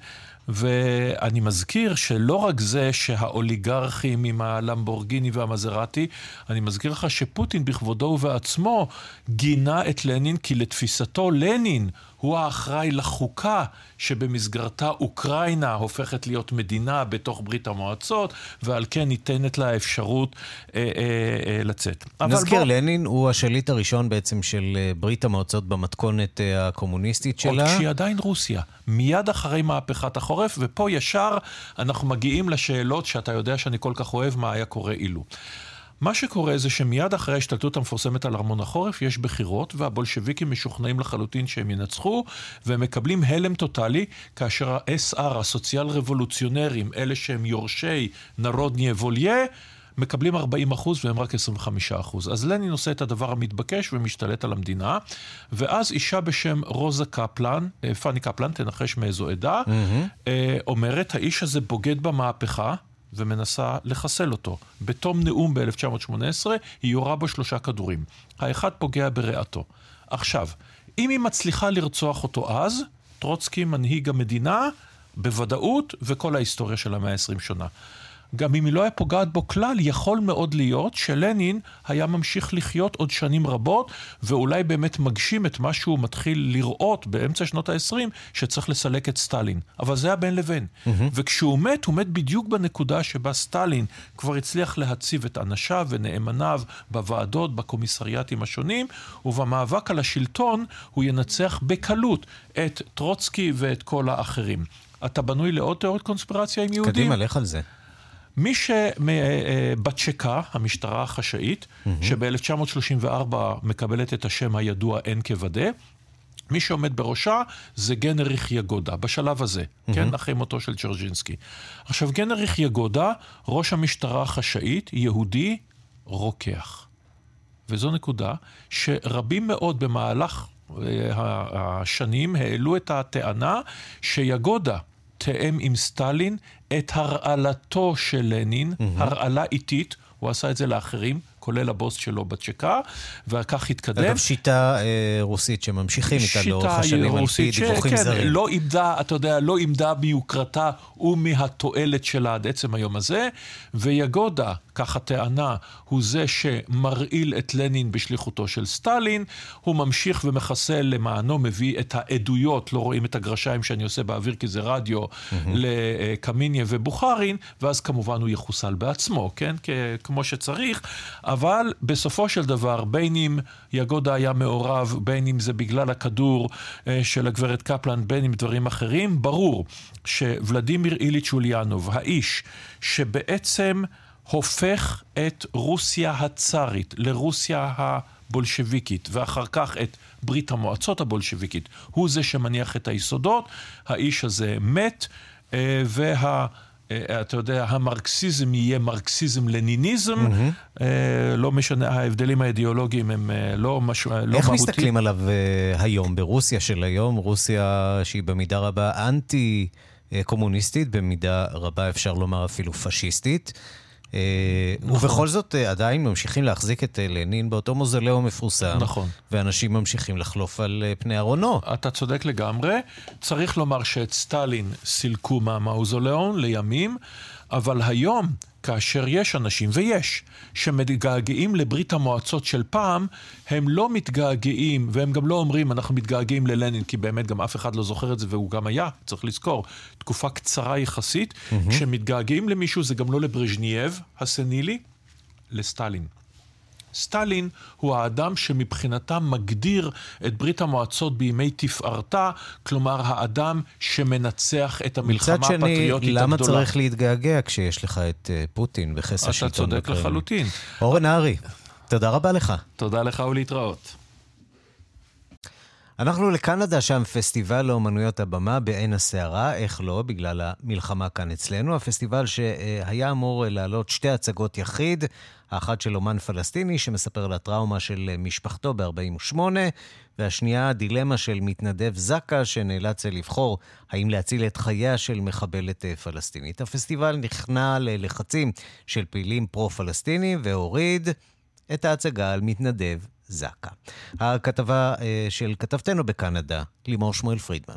ואני מזכיר שלא רק זה שהאוליגרכים עם הלמבורגיני והמזרטי, אני מזכיר לך שפוטין בכבודו ובעצמו גינה את לנין, כי לתפיסתו לנין הוא האחראי לחוקה שבמסגרתה אוקראינה הופכת להיות מדינה בתוך ברית המועצות, ועל כן ניתנת לה אפשרות לצאת. נזכיר, לנין הוא השליט הראשון בעצם של ברית המועצות במתכונת הקומוניסטית שלה. עוד כשהיא עדיין רוסיה, מיד אחרי מהפכת החורף, ופה ישר אנחנו מגיעים לשאלות שאתה יודע שאני כל כך אוהב, מה היה קורה אילו. מה שקורה זה שמיד אחרי השתלטות המפורסמת על ארמון החורף, יש בחירות, והבולשוויקים משוכנעים לחלוטין שהם ינצחו, והם מקבלים הלם טוטלי, כאשר ה-SR, הסוציאל רבולוציונרים, אלה שהם יורשי נרודניה ווליה, מקבלים 40% והם רק 25%. אז לנין עושה את הדבר המתבקש ומשתלט על המדינה, ואז אישה בשם רוזה קפלן, פני קפלן, תנחש מאיזו עדה, אומרת, האיש הזה בוגד במהפכה, ומנסה לחסל אותו. בתום נאום ב-1918, היא יורה בו 3 כדורים. האחד פוגע ברעתו. עכשיו, אם היא מצליחה לרצוח אותו אז, טרוצקי מנהיג המדינה, בוודאות, וכל ההיסטוריה של 120 שנה. גם אם היא לא היה פוגעת בו כלל, יכול מאוד להיות שלנין היה ממשיך לחיות עוד שנים רבות, ואולי באמת מגשים את מה שהוא מתחיל לראות באמצע שנות ה-20, שצריך לסלק את סטלין. אבל זה היה בין לבין. וכשהוא מת, הוא מת בדיוק בנקודה שבה סטלין כבר הצליח להציב את אנשיו ונאמניו בוועדות, בקומיסריאטים השונים, ובמאבק על השלטון הוא ינצח בקלות את טרוצקי ואת כל האחרים. אתה בנוי לעוד תיאוריות קונספירציה עם יהודים? קדימה, לך על זה. מי שבצ'קה, המשטרה החשאית, שב-1934 מקבלת את השם הידוע אין כבדה, מי שעומד בראשה זה גנריך יגודה, בשלב הזה, כן, אחרי מותו של צ'רז'ינסקי. עכשיו, גנריך יגודה, ראש המשטרה החשאית, יהודי, רוקח. וזו נקודה שרבים מאוד במהלך השנים העלו את הטענה שיגודה תאם עם סטלין את הרעלתו של לנין, הרעלה איטית, הוא עשה את זה לאחרים, כולל הבוס שלו בצ'קה, וכך התקדם. אגב, שיטה רוסית שממשיכים איתה לאורך השנים, על פי דיווחים זרים. לא עמדה, אתה יודע, לא עמדה מיוקרתה ומהתועלת שלה עד עצם היום הזה, ויגודה, כך הטענה, הוא זה שמרעיל את לנין בשליחותו של סטלין, הוא ממשיך ומחסל למענו, מביא את העדויות, לא רואים את הגרשיים שאני עושה באוויר, כי זה רדיו, לקמיניה ובוחרין, ואז כמובן הוא יחוסל בעצמו, כן? כמו שצריך, אבל בסופו של דבר, בין אם יגודה היה מעורב, בין אם זה בגלל הכדור של הגברת קפלן, בין אם דברים אחרים, ברור שוולדימיר איליץ' אוליאנוב, האיש שבעצם הופך את רוסיה הצארית לרוסיה הבולשביקית, ואחר כך את ברית המועצות הבולשביקית, הוא זה שמניח את היסודות, האיש הזה מת, אתה יודע, המרקסיזם יהיה מרקסיזם-לניניזם, לא משנה, ההבדלים האידיאולוגיים הם לא מהותיים. איך מסתכלים עליו היום, ברוסיה של היום, רוסיה שהיא במידה רבה אנטי-קומוניסטית, במידה רבה אפשר לומר אפילו פשיסטית, ובכל זאת עדיין ממשיכים להחזיק את לנין באותו מוזיאון מפורסם, ואנשים ממשיכים לחלוף על פני ארונו. אתה צודק לגמרי, צריך לומר שאת סטלין סילקו מהמוזיאון לימים, אבל היום כאשר יש אנשים, ויש, שמתגעגעים לברית המועצות של פעם, הם לא מתגעגעים, והם גם לא אומרים, אנחנו מתגעגעים ללנין, כי באמת גם אף אחד לא זוכר את זה, והוא גם היה, צריך לזכור, תקופה קצרה יחסית, כשמתגעגעים למישהו, זה גם לא לברז'נייב, הסנילי, לסטלין. סטלין הוא האדם שמבחינתם מגדיר את ברית המועצות בימי תפארתה, כלומר האדם שמנצח את המלחמה הפטריוטית הגדולה. מצד שני, למה צריך להתגעגע כשיש לך את פוטין בחסה שלטון? אתה צודק לחלוטין. אורן הארי, תודה רבה לך. תודה לך ולהתראות. אנחנו לקנדה, שם פסטיבל לאומנויות הבמה בעין הסערה, איך לא, בגלל המלחמה כאן אצלנו. הפסטיבל שהיה אמור לעלות שתי הצגות יחיד, האחת של אומן פלסטיני שמספר על הטראומה של משפחתו ב-48, והשנייה הדילמה של מתנדב זקה שנאלץ לבחור האם להציל את חייה של מחבלת פלסטינית. הפסטיבל נכנע ללחצים של פעילים פרו-פלסטינים והוריד את ההצגה על מתנדב זקה. הכתבה של כתבתנו בקנדה, לימור שמואל פרידמן.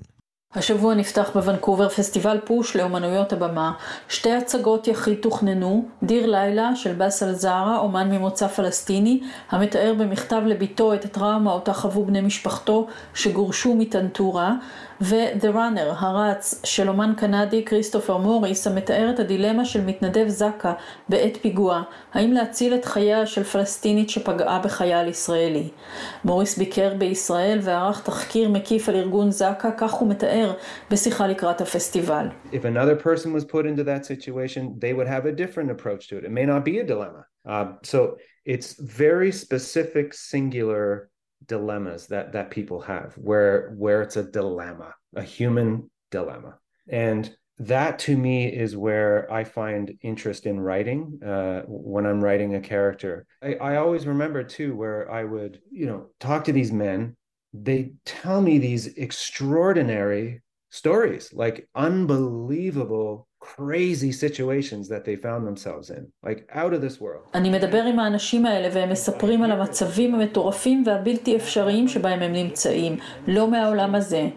השבוע נפתח בוונקובר פסטיבל פוש לאומנויות הבמה. שתי הצגות יחיד תוכננו, דיר לילה של בסל זהרה, אומן ממוצא פלסטיני, המתאר במכתב לביתו את הטראומה אותה חוו בני משפחתו שגורשו מטנטורה, ו-The Runner, הרץ של אומן קנדי כריסטופר מוריס, המתאר את הדילמה של מתנדב זקה בעת פיגוע, האם להציל את חייה של פלסטינית שפגעה בחייל ישראלי. מוריס ביקר בישראל וערך תחקיר מקיף על ארגון זקה, כך הוא מתאר בשיחה לקראת הפסטיבל. If another person was put into that situation, they would have a different approach to it. It may not be a dilemma. So it's very specific, singular dilemmas that people have where it's a dilemma, a human dilemma, and that to me is where I find interest in writing when I'm writing a character. I always remember too where I would talk to these men. They tell me these extraordinary stories, like unbelievable crazy situations that they found themselves in, like out of this world. אני מדבר עם האנשים האלה והם מספרים על המצבים המטורפים והבלתי אפשריים שבהם הם נמצאים, לא מהעולם הזה.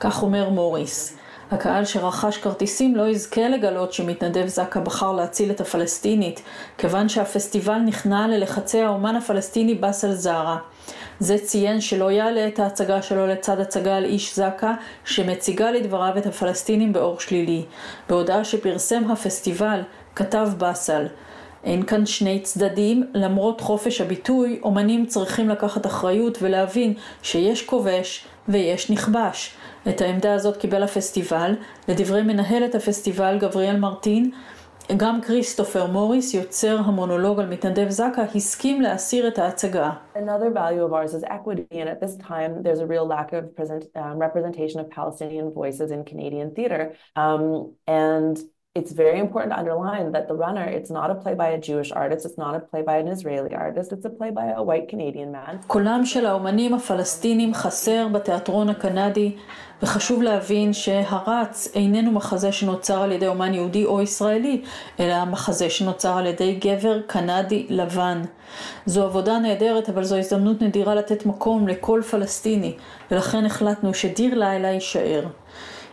כך אומר מוריס. הקהל שרכש כרטיסים לא יזכה לגלות שמתנדב זקה בחר להציל את הפלסטינית, כיוון שהפסטיבל נכנע ללחצי האומן הפלסטיני באסל זהרה. זה ציין שלא יעלה את ההצגה שלו לצד הצגה על איש זקה שמציגה לדבריו את הפלסטינים באור שלילי. בהודעה שפרסם הפסטיבל כתב באסל, אין כאן שני צדדים, למרות חופש הביטוי, אומנים צריכים לקחת אחריות ולהבין שיש כובש ויש נכבש. את העמדה הזאת קיבל הפסטיבל, לדברי מנהלת הפסטיבל גבריאל מרטין, גם כריסטופר מוריס, יוצר המונולוג על מתנדב זק"א, הסכים להסיר את ההצגה. Another value of ours is equity, and at this time there's a real lack of representation of Palestinian voices in Canadian theater. And it's very important to underline that The Runner, it's not a play by a Jewish artist, it's not a play by an Israeli artist, it's a play by a white Canadian man. קולם של האומנים הפלסטינים חסר בתיאטרון הקנדי, וחשוב להבין שהרץ איננו מחזה שנוצר על ידי אומן יהודי או ישראלי, אלא מחזה שנוצר על ידי גבר קנדי לבן. זו עבודה נהדרת, אבל זו הזדמנות נדירה לתת מקום לכל פלסטיני, ולכן החלטנו שדיר לילה יישאר.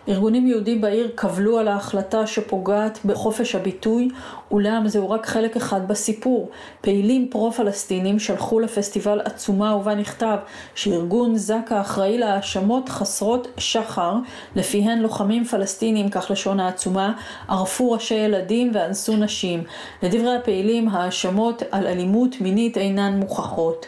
ארגונים יהודים בעיר קבלו על ההחלטה שפוגעת בחופש הביטוי, אולם זהו רק חלק אחד בסיפור. פעילים פרו-פלסטינים שלחו לפסטיבל עצומה ובה נכתב שארגון זק"א אחראי להאשמות חסרות שחר, לפיהן לוחמים פלסטינים, כך לשון העצומה, ערפו ראשי ילדים ואנסו נשים. לדברי הפעילים, האשמות על אלימות מינית אינן מוכחות.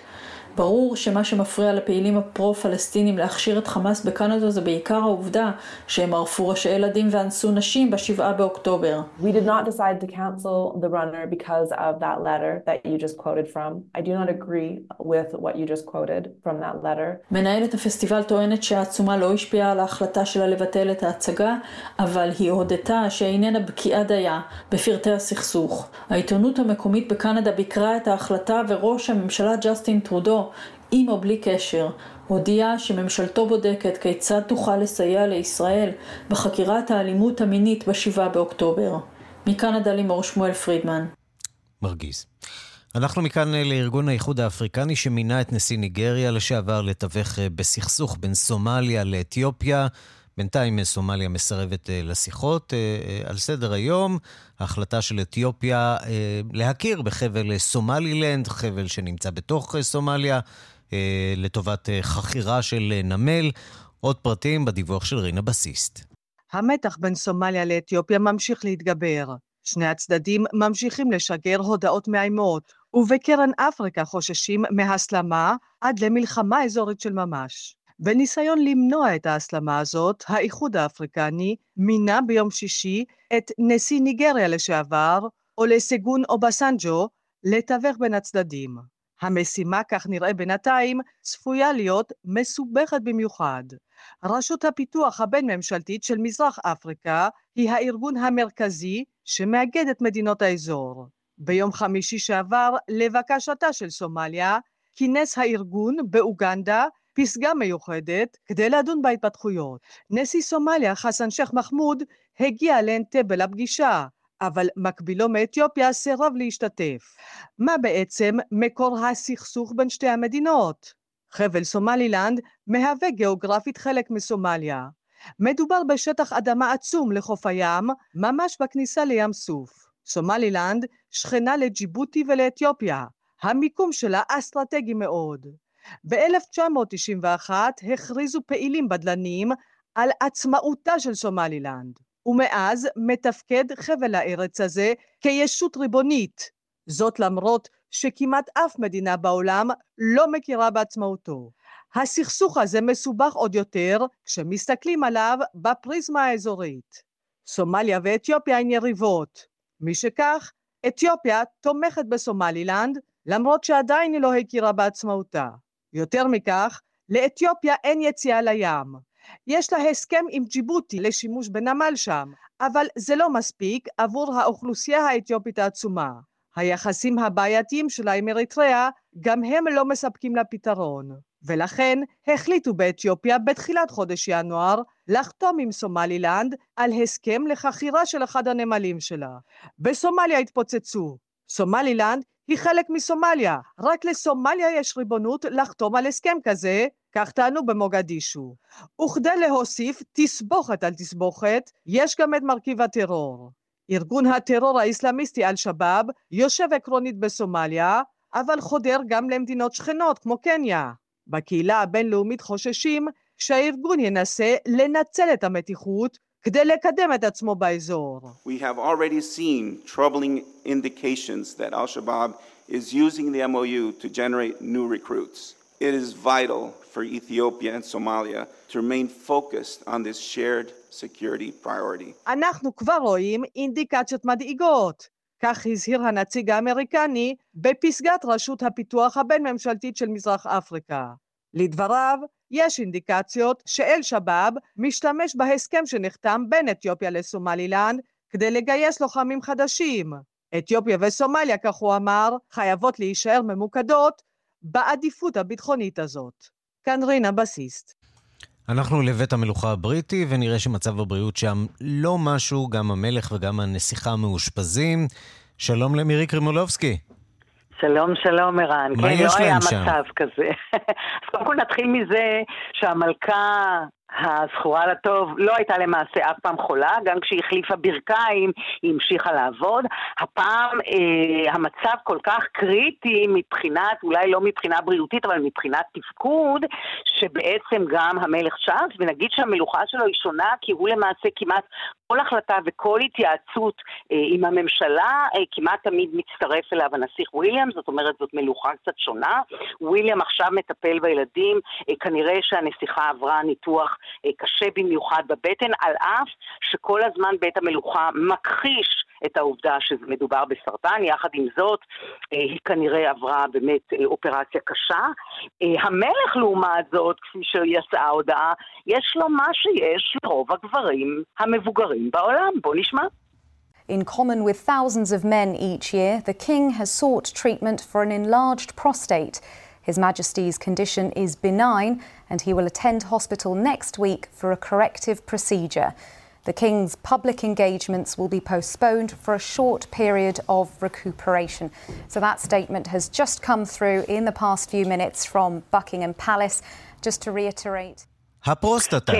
ברור שמה שמפריע לפעילים הפרו-פלסטינים להכשיר את חמאס בקנדה זה בעיקר העובדה שהם ערפו ראשי ילדים ואנסו נשים ב7 באוקטובר. We did not decide to cancel The Runner because of that letter that you just quoted from. I do not agree with what you just quoted from that letter. מנהלת הפסטיבל טוענת שהעצומה לא השפיעה על ההחלטה שלה לבטל את ההצגה, אבל היא הודתה שאיננה בקיאה דייה בפרטי הסכסוך. העיתונות המקומית בקנדה ביקרה את ההחלטה, וראש הממשלה ג'סטין טרודו, עם או בלי קשר, הודיע שממשלתו בודקת כיצד תוכל לסייע לישראל בחקירת האלימות המינית ב7 באוקטובר. מקנדה לימור שמואל פרידמן. מרגיז. אנחנו מכאן לארגון האיחוד האפריקני שמינה את נשיא ניגריה לשעבר לתווך בסכסוך בין סומליה לאתיופיה. בינתיים סומליה מסרבת לשיחות. על סדר היום, ההחלטה של אתיופיה להכיר בחבל סומלילנד, חבל שנמצא בתוך סומליה, לטובת חכירה של נמל. עוד פרטים בדיווח של רינה בסיסט. המתח בין סומליה לאתיופיה ממשיך להתגבר. שני הצדדים ממשיכים לשגר הודעות מאיימות, ובקרן אפריקה חוששים מהסלמה עד למלחמה אזורית של ממש. בניסיון למנוע את ההסלמה הזאת, האיחוד האפריקני מינה ביום שישי את נשיא ניגריה לשעבר, אולסגון אובסנג'ו, לתווך בין הצדדים. המשימה, כך נראה בינתיים, צפויה להיות מסובכת במיוחד. רשות הפיתוח הבין-ממשלתית של מזרח אפריקה היא הארגון המרכזי שמאגד את מדינות האזור. ביום חמישי שעבר, לבקשתה של סומליה, כינס הארגון באוגנדה פסגה מיוחדת כדי לדון בהתפתחויות. נשיא סומליה חסן שייח מחמוד הגיע לאנטבה לפגישה, אבל מקבילו מאתיופיה סירב להשתתף. מה בעצם מקור הסכסוך בין שתי המדינות? חבל סומלילנד מהווה גיאוגרפית חלק מסומליה. מדובר בשטח אדמה עצום לחוף הים, ממש בכניסה לים סוף. סומלילנד שכנה לג'יבוטי ולאתיופיה. המיקום שלה אסטרטגי מאוד. ב-1991 הכריזו פעילים בדלנים על עצמאותה של סומלילנד, ומאז מתפקד חבל הארץ הזה כישות ריבונית, זאת למרות שכמעט אף מדינה בעולם לא מכירה בעצמאותו. הסכסוך הזה מסובך עוד יותר כשמסתכלים עליו בפריזמה האזורית. סומליה ואתיופיה הן יריבות, משכך אתיופיה תומכת בסומלילנד למרות שעדיין היא לא הכירה בעצמאותה. יותר מכך, לאתיופיה אין יציאה לים. יש לה הסכם עם ג'יבוטי לשימוש בנמל שם, אבל זה לא מספיק עבור האוכלוסייה האתיופית העצומה. היחסים הבעייתיים שלה עם אריתריאה גם הם לא מספקים לה פתרון, ולכן החליטו באתיופיה בתחילת חודש ינואר לחתום עם סומלילנד על הסכם לחכירה של אחד הנמלים שלה. בסומליה התפוצצו. סומלילנד היא חלק מסומליה, רק לסומליה יש ריבונות לחתום על הסכם כזה, כך טענו במוגדישו. וכדי להוסיף תסבוכת על תסבוכת, יש גם את מרכיב הטרור. ארגון הטרור האסלאמיסטי אל-שבאב יושב עקרונית בסומליה, אבל חודר גם למדינות שכנות כמו קניה. בקהילה הבינלאומית חוששים שהארגון ינסה לנצל את המתיחות כדי לקדם את עצמו באזור. We have already seen troubling indications that Al-Shabaab is using the MOU to generate new recruits. It is vital for Ethiopia and Somalia to remain focused on this shared security priority. אנחנו כבר רואים אינדיקציות מדאיגות. כך הזהיר הנציג האמריקני בפסגת רשות הפיתוח הבין-ממשלתית של מזרח אפריקה. לדבריו, יש אינדיקציות שאל שבאב משתמש בהסכם שנחתם בין אתיופיה לסומלילנד כדי לגייס לוחמים חדשים. אתיופיה וסומליה, כך הוא אמר, חייבות להישאר ממוקדות בעדיפות הביטחונית הזאת. כאן רינה בסיסט. אנחנו לבית המלוכה הבריטי, ונראה שמצב הבריאות שם לא משהו, גם המלך וגם הנסיכה מאושפזים. שלום למיריק רימולובסקי. שלום, שלום, ערן. מה יש להם היה שם? מצב כזה. אז קודם כל נתחיל מזה שהמלכה הזכורה לטוב לא הייתה למעשה אף פעם חולה, גם כשהיא החליפה ברכיים היא המשיכה לעבוד. הפעם המצב כל כך קריטי מבחינת, אולי לא מבחינה בריאותית, אבל מבחינת תפקוד, שבעצם גם המלך צ'ארלס, ונגיד שהמלוכה שלו היא שונה, כי הוא למעשה כמעט כל החלטה וכל התייעצות עם הממשלה, כמעט תמיד מצטרף אליו הנסיך וויליאם, זאת אומרת זאת מלוכה קצת שונה. וויליאם עכשיו מטפל בילדים, כנראה שהנסיכה עברה ניתוח קשה במיוחד בבטן, על אף שכל הזמן בית המלוכה מכחיש את העובדה שזה מדובר בסרטן. יחד עם זאת, היא כנראה עברה באמת אופרציה קשה. המלך לעומת זאת, כפי שיצאה ההודעה, יש לו מה שיש לרוב הגברים המבוגרים בעולם. בוא נשמע. In common with thousands of men each year, the king has sought treatment for an enlarged prostate. His Majesty's condition is benign and he will attend hospital next week for a corrective procedure. The King's public engagements will be postponed for a short period of recuperation. So that statement has just come through in the past few minutes from Buckingham Palace. Just to reiterate... הפרוסטטה.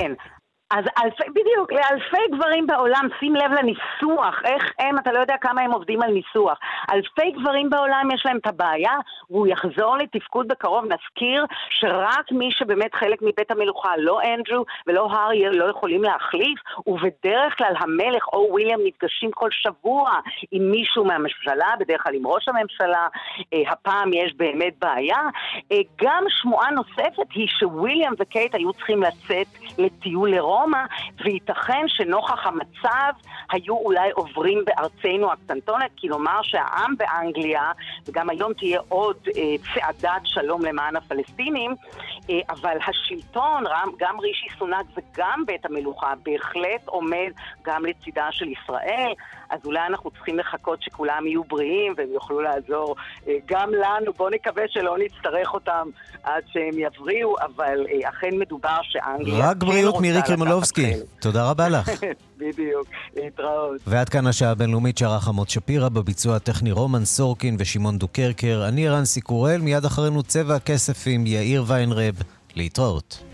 אז בדיוק, לאלפי גברים בעולם, שים לב לניסוח, איך הם, אתה לא יודע כמה הם עובדים על ניסוח. אלפי גברים בעולם יש להם את הבעיה, והוא יחזור לתפקוד בקרוב. נזכיר שרק מי שבאמת חלק מבית המלוכה, לא אנדרו ולא הארי, לא יכולים להחליף, ובדרך כלל המלך או וויליאם נפגשים כל שבוע עם מישהו מהממשלה, בדרך כלל עם ראש הממשלה. הפעם יש באמת בעיה. גם שמועה נוספת היא שוויליאם וקייט היו צריכים לצאת לטיול לרום, וייתכן שנוכח המצב היו אולי עוברים בארצנו הקטנטונת, כלומר שהעם באנגליה, וגם היום תהיה עוד צעדת שלום למען הפלסטינים, אבל השלטון, גם רישי סונאק וגם בית המלוכה, בהחלט עומד גם לצידה של ישראל. אז אולי אנחנו צריכים לחכות שכולם יהיו בריאים והם יוכלו לעזור גם לנו. בואו נקווה שלא נצטרך אותם עד שהם יבריאו, אבל אכן מדובר שאנגליה... רק בריאות מיריק רימולובסקי, תודה רבה לך. בדיוק, להתראות. ועד כאן השעה הבינלאומית, שרה חמוט שפירא, בביצוע הטכני רומן סורקין ושמעון דוקרקר. אני ערן סיקורל, מיד אחרינו צבע הכסף עם יאיר ויינרב. להתראות.